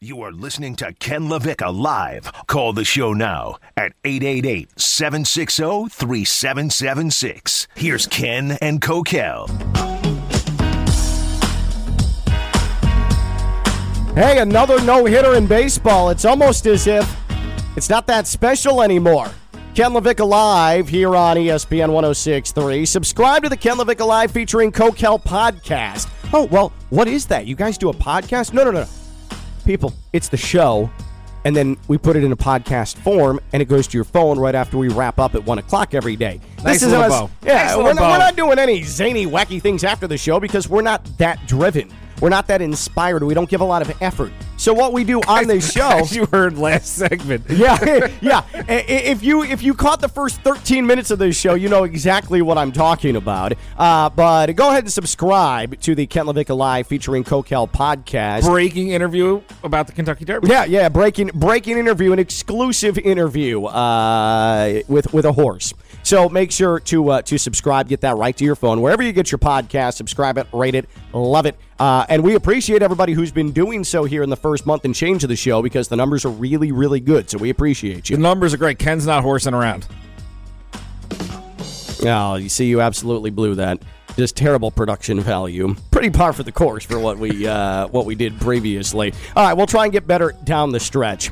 You are listening to Ken Levick Live. Call the show now at 888-760-3776. Here's Ken and Kokell. Hey, another no-hitter in baseball. It's almost as if it's not that special anymore. Ken Levick Live here on ESPN 106.3. Subscribe to the Ken Levick Live featuring Kokell podcast. Oh, well, what is that? You guys do a podcast? No. People, it's the show, and then we put it in a podcast form, and it goes to your phone right after we wrap up at 1 o'clock every day. Nice little bow. Yeah, we're not doing any zany, wacky things after the show because we're not that driven. We're not that inspired. We don't give a lot of effort. So what we do on this show... As you heard last segment. Yeah. If you caught the first 13 minutes of this show, you know exactly what I'm talking about. But go ahead and subscribe to the Ken Levick Live featuring Kokell podcast. Breaking interview about the Kentucky Derby. Yeah. Breaking interview, an exclusive interview with a horse. So make sure to subscribe. Get that right to your phone. Wherever you get your podcast, subscribe it, rate it, love it. And we appreciate everybody who's been doing so here in the first month and change of the show because the numbers are really, really good. So we appreciate you. The numbers are great. Ken's not horsing around. Oh, you see, you absolutely blew that. Just terrible production value. Pretty par for the course for what we did previously. All right, we'll try and get better down the stretch.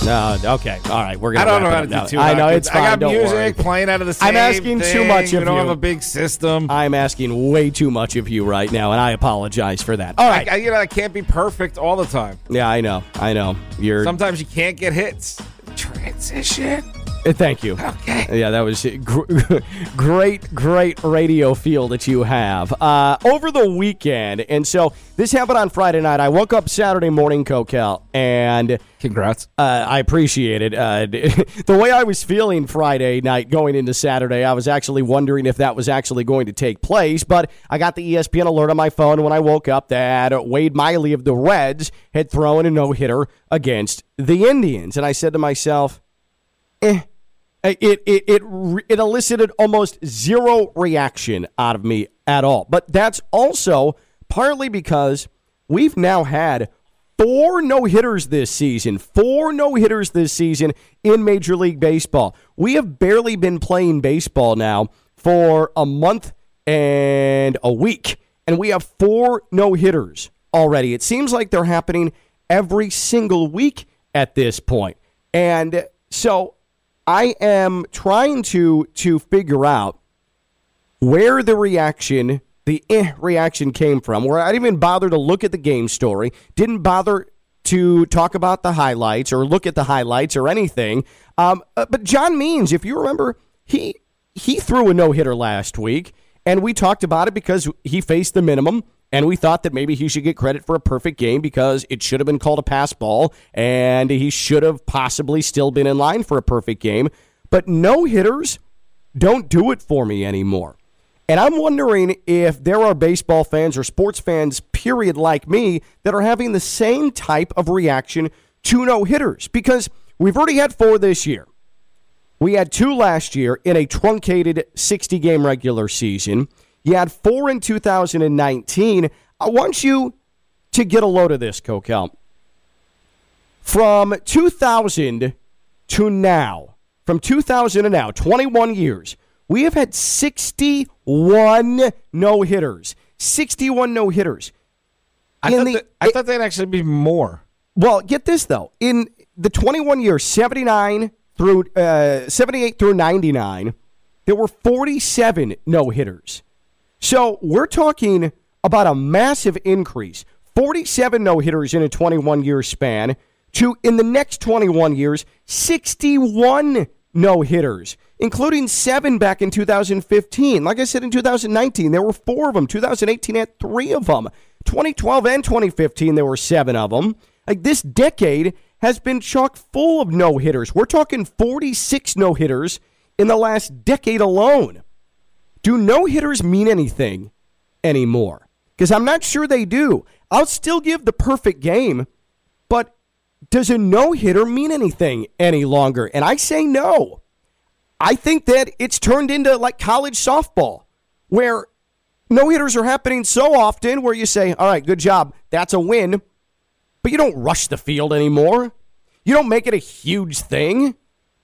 Okay. All right. We're going to. I don't know how to do too much. I know it's fine. I got don't music worry. Playing out of the same I'm asking thing. Too much of you. Don't have a big system. I'm asking way too much of you right now, and I apologize for that. All right. I can't be perfect all the time. Yeah, I know. Sometimes you can't get hits. Transition. Thank you. Okay. Yeah, that was great radio feel that you have over the weekend. And so this happened on Friday night. I woke up Saturday morning, Kokell, and congrats. I appreciate it. The way I was feeling Friday night going into Saturday, I was actually wondering if that was actually going to take place. But I got the ESPN alert on my phone when I woke up that Wade Miley of the Reds had thrown a no-hitter against the Indians. And I said to myself, It elicited almost zero reaction out of me at all. But that's also partly because we've now had four no-hitters this season in Major League Baseball. We have barely been playing baseball now for a month and a week, and we have four no-hitters already. It seems like they're happening every single week at this point. And so... I am trying to figure out where the reaction, the reaction came from, where I didn't even bother to look at the game story, didn't bother to talk about the highlights or look at the highlights or anything. But John Means, if you remember, he threw a no-hitter last week, and we talked about it because he faced the minimum. And we thought that maybe he should get credit for a perfect game because it should have been called a pass ball, and he should have possibly still been in line for a perfect game. But no-hitters don't do it for me anymore. And I'm wondering if there are baseball fans or sports fans, period, like me, that are having the same type of reaction to no-hitters. Because we've already had four this year. We had two last year in a truncated 60-game regular season. You had four in 2019. I want you to get a load of this, Kokell. From 2000 to now, 21 years, we have had 61 no-hitters. I thought that'd actually be more. Well, get this, though. In the 21 years, 78 through 99, there were 47 no-hitters. So we're talking about a massive increase, 47 no-hitters in a 21-year span to, in the next 21 years, 61 no-hitters, including seven back in 2015. Like I said, in 2019, there were four of them. 2018 had three of them. 2012 and 2015, there were seven of them. Like, this decade has been chock full of no-hitters. We're talking 46 no-hitters in the last decade alone. Do no-hitters mean anything anymore? Because I'm not sure they do. I'll still give the perfect game, but does a no-hitter mean anything any longer? And I say no. I think that it's turned into like college softball, where no-hitters are happening so often where you say, all right, good job, that's a win. But you don't rush the field anymore. You don't make it a huge thing.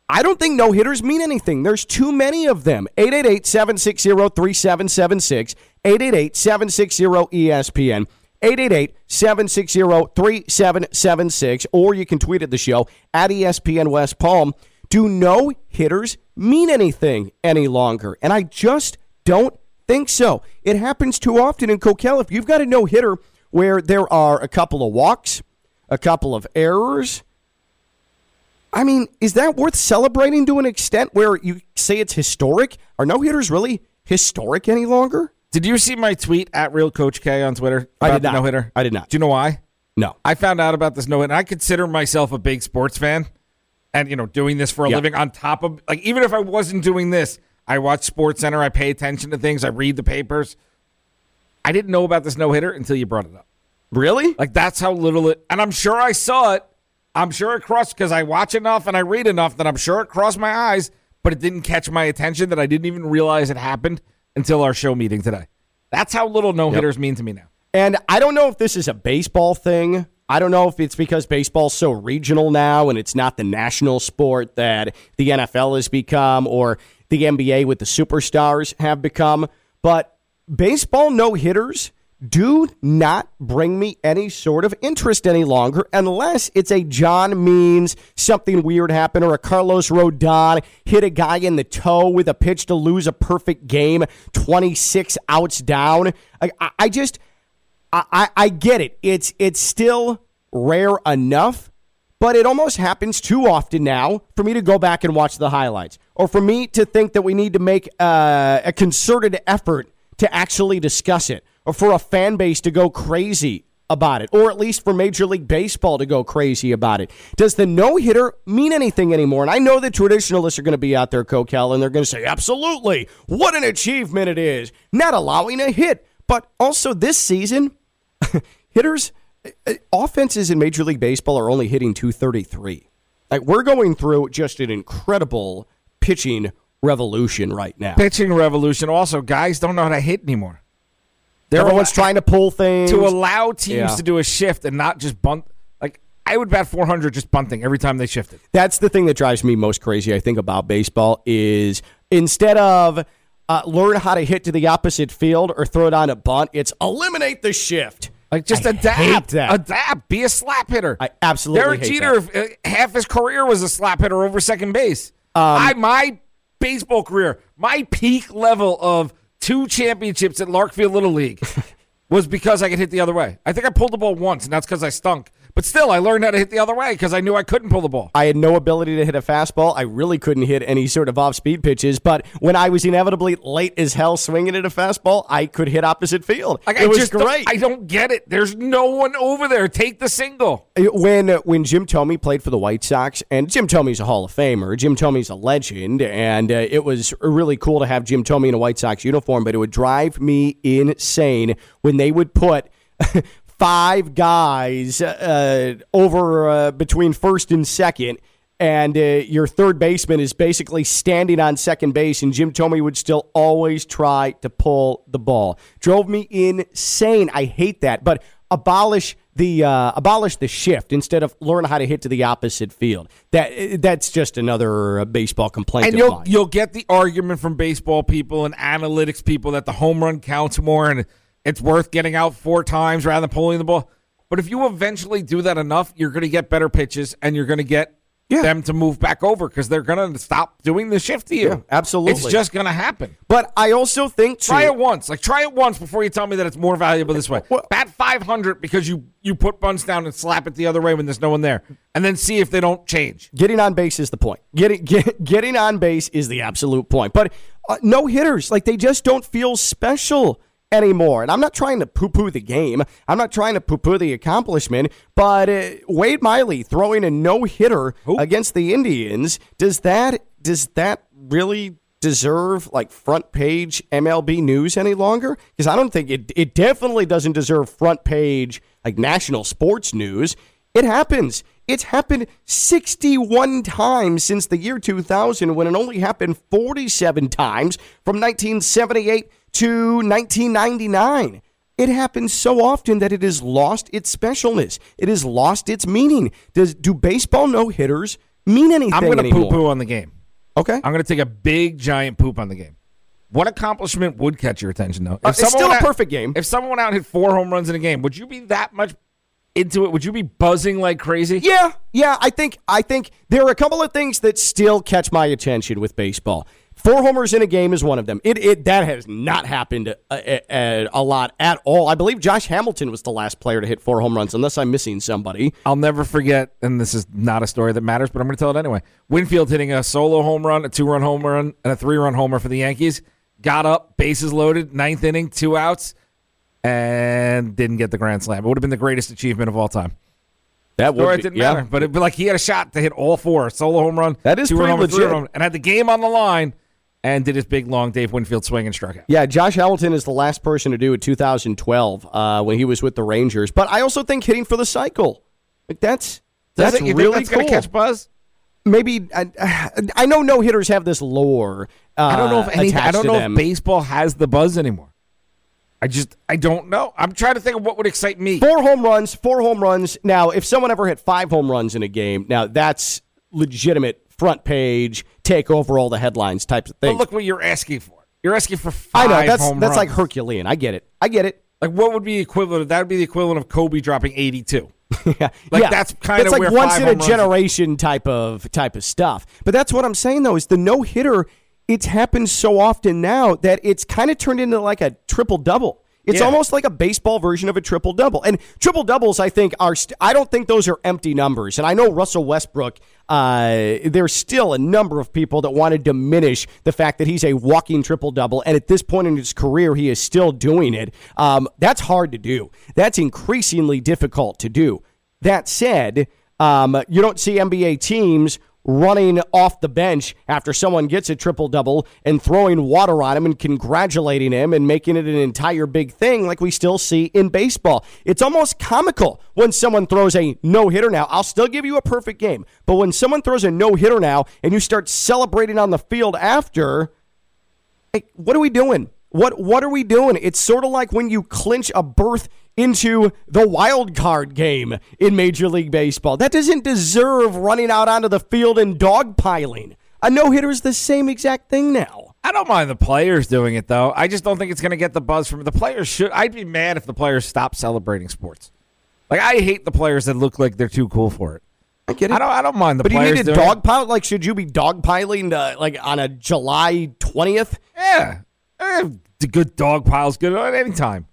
I don't think no-hitters mean anything. There's too many of them. 888-760-3776, 888-760-ESPN, 888-760-3776, or you can tweet at the show, at ESPN West Palm. Do no-hitters mean anything any longer? And I just don't think so. It happens too often in Kokell. If you've got a no-hitter where there are a couple of walks, a couple of errors, I mean, is that worth celebrating to an extent where you say it's historic? Are no-hitters really historic any longer? Did you see my tweet at Real Coach K on Twitter about the no-hitter? I did not. Do you know why? No. I found out about this no-hitter. I consider myself a big sports fan and, you know, doing this for a living on top of, like, even if I wasn't doing this, I watch SportsCenter, I pay attention to things, I read the papers. I didn't know about this no-hitter until you brought it up. Really? Like, that's how little it, and I'm sure I saw it. I'm sure it crossed because I watch enough and I read enough that I'm sure it crossed my eyes, but it didn't catch my attention that I didn't even realize it happened until our show meeting today. That's how little no-hitters mean to me now. And I don't know if this is a baseball thing. I don't know if it's because baseball's so regional now and it's not the national sport that the NFL has become or the NBA with the superstars have become. But baseball no-hitters do not bring me any sort of interest any longer unless it's a John Means, something weird happened, or a Carlos Rodon hit a guy in the toe with a pitch to lose a perfect game, 26 outs down. I get it. It's still rare enough, but it almost happens too often now for me to go back and watch the highlights or for me to think that we need to make a concerted effort to actually discuss it, or for a fan base to go crazy about it, or at least for Major League Baseball to go crazy about it. Does the no-hitter mean anything anymore? And I know the traditionalists are going to be out there, Kokell, and they're going to say, absolutely, what an achievement it is, not allowing a hit. But also this season, hitters, offenses in Major League Baseball are only hitting .233. Like, we're going through just an incredible pitching revolution right now. Pitching revolution. Also, guys don't know how to hit anymore. Everyone's trying to pull things. To allow teams to do a shift and not just bunt. Like, I would bat 400 just bunting every time they shifted. That's the thing that drives me most crazy, I think, about baseball is instead of learn how to hit to the opposite field or throw it on a bunt, it's eliminate the shift. Like, just adapt. Adapt. Be a slap hitter. I absolutely hate that. Derek Jeter, half his career was a slap hitter over second base. My baseball career, my peak level of 2 championships at Larkfield Little League was because I could hit the other way. I think I pulled the ball once, and that's because I stunk. But still, I learned how to hit the other way because I knew I couldn't pull the ball. I had no ability to hit a fastball. I really couldn't hit any sort of off-speed pitches. But when I was inevitably late as hell swinging at a fastball, I could hit opposite field. Like, it was just great. I don't get it. There's no one over there. Take the single. When Jim Thome played for the White Sox, and Jim Thome's a Hall of Famer. Jim Thome's a legend, and it was really cool to have Jim Thome in a White Sox uniform, but it would drive me insane when they would put 5 guys over between first and second, and your third baseman is basically standing on second base, and Jim Thome would still always try to pull the ball. Drove me insane. I hate that. But abolish the shift instead of learn how to hit to the opposite field. That's just another baseball complaint. And you'll get the argument from baseball people and analytics people that the home run counts more and it's worth getting out 4 times rather than pulling the ball. But if you eventually do that enough, you're going to get better pitches, and you're going to get them to move back over because they're going to stop doing the shift to you. Yeah, absolutely. It's just going to happen. But I also think, too, Try it once before you tell me that it's more valuable this way. Well, bat 500 because you put bunts down and slap it the other way when there's no one there, and then see if they don't change. Getting on base is the point. Getting on base is the absolute point. But no hitters, like, they just don't feel special anymore. And I'm not trying to poo-poo the game. I'm not trying to poo-poo the accomplishment, but Wade Miley throwing a no-hitter against the Indians, does that really deserve, like, front page MLB news any longer? Because I don't think it definitely doesn't deserve front page, like, national sports news. It happens. It's happened 61 times since the year 2000 when it only happened 47 times from 1978 to 1999. It happens so often that it has lost its specialness. It has lost its meaning. Do baseball no-hitters mean anything anymore? I'm going to poo-poo on the game. Okay. I'm going to take a big, giant poop on the game. What accomplishment would catch your attention, though? It's still a perfect game. If someone went out and hit 4 home runs in a game, would you be that much into it? Would you be buzzing like crazy? Yeah. I think there are a couple of things that still catch my attention with baseball. 4 homers in a game is one of them. That has not happened a lot at all. I believe Josh Hamilton was the last player to hit 4 home runs, unless I'm missing somebody. I'll never forget, and this is not a story that matters, but I'm going to tell it anyway. Winfield hitting a solo home run, a 2-run home run, and a 3-run homer for the Yankees. Got up, bases loaded, 9th inning, 2 outs, and didn't get the grand slam. It would have been the greatest achievement of all time. That would be, it didn't matter, but he had a shot to hit all 4, solo home run, that is 2-run homer, 3-run homer, and had the game on the line. And did his big, long Dave Winfield swing and struck out. Yeah, Josh Hamilton is the last person to do it 2012 when he was with the Rangers. But I also think hitting for the cycle. Like that's really cool. That's going to catch buzz? Maybe. I know no-hitters have this lore I don't know if baseball has the buzz anymore. I don't know. I'm trying to think of what would excite me. 4 home runs. Now, if someone ever hit 5 home runs in a game, now that's legitimate. Front page, take over all the headlines types of things. But look what you're asking for. You're asking for 5 home runs. I know, that's like Herculean. I get it. Like, what would be equivalent? That would be the equivalent of Kobe dropping 82. Yeah. That's kind of like where once in a generation type of stuff. But that's what I'm saying, though, is the no-hitter, it's happened so often now that it's kind of turned into like a triple-double. It's almost like a baseball version of a triple-double. And triple-doubles, I think, I don't think those are empty numbers. And I know Russell Westbrook, there's still a number of people that want to diminish the fact that he's a walking triple-double. And at this point in his career, he is still doing it. That's hard to do. That's increasingly difficult to do. That said, you don't see NBA teams running off the bench after someone gets a triple-double and throwing water on him and congratulating him and making it an entire big thing like we still see in baseball. It's almost comical when someone throws a no-hitter now. I'll still give you a perfect game, but when someone throws a no-hitter now and you start celebrating on the field after, like, what are we doing? What are we doing? It's sort of like when you clinch a berth into the wild card game in Major League Baseball. That doesn't deserve running out onto the field and dogpiling. A no-hitter is the same exact thing now. I don't mind the players doing it, though. I just don't think it's going to get the buzz from the players. I'd be mad if the players stopped celebrating sports. Like, I hate the players that look like they're too cool for it. I get it. I don't mind the players. But you need to dogpile? Like, should you be dogpiling on a July 20th? Yeah. The good dogpile's good at any time.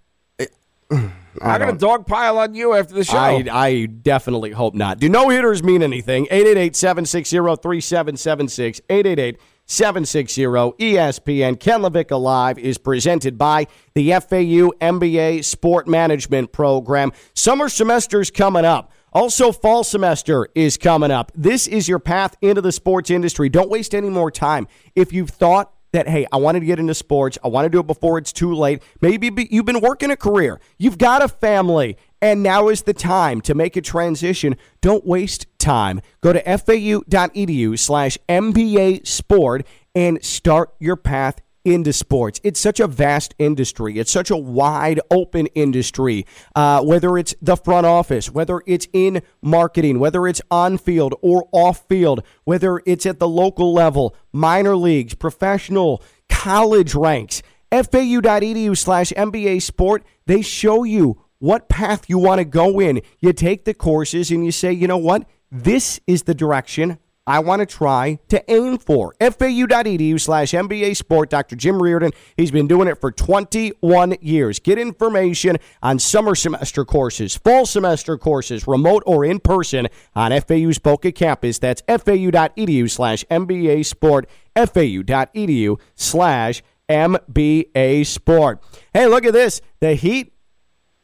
I'm going to dogpile on you after the show. I definitely hope not. Do no-hitters mean anything? 888-760-3776, 888-760-ESPN. Ken Levick Alive is presented by the FAU MBA Sport Management Program. Summer semester's coming up. Also, fall semester is coming up. This is your path into the sports industry. Don't waste any more time. If you've thought that, hey, I wanted to get into sports, I want to do it before it's too late. Maybe you've been working a career. You've got a family, and now is the time to make a transition. Don't waste time. Go to fau.edu/MBA sport and start your path into sports. It's such a vast industry. It's such a wide open industry, whether it's the front office, whether it's in marketing, whether it's on field or off field, whether it's at the local level, minor leagues, professional, college ranks. FAU.edu/MBA sport, they show you what path you want to go in. You take the courses and you say, you know what, this is the direction I want to try to aim for. FAU.edu/MBA sport. Dr. Jim Reardon, he's been doing it for 21 years. Get information on summer semester courses, fall semester courses, remote or in person on FAU's Boca campus. That's FAU.edu/MBA sport, FAU.edu/MBA sport. Hey, look at this. The Heat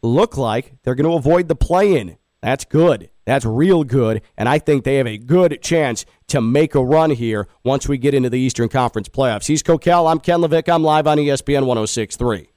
look like they're going to avoid the play-in. That's good. That's real good, and I think they have a good chance to make a run here once we get into the Eastern Conference playoffs. He's Kokell. I'm Ken Levick. I'm live on ESPN 106.3.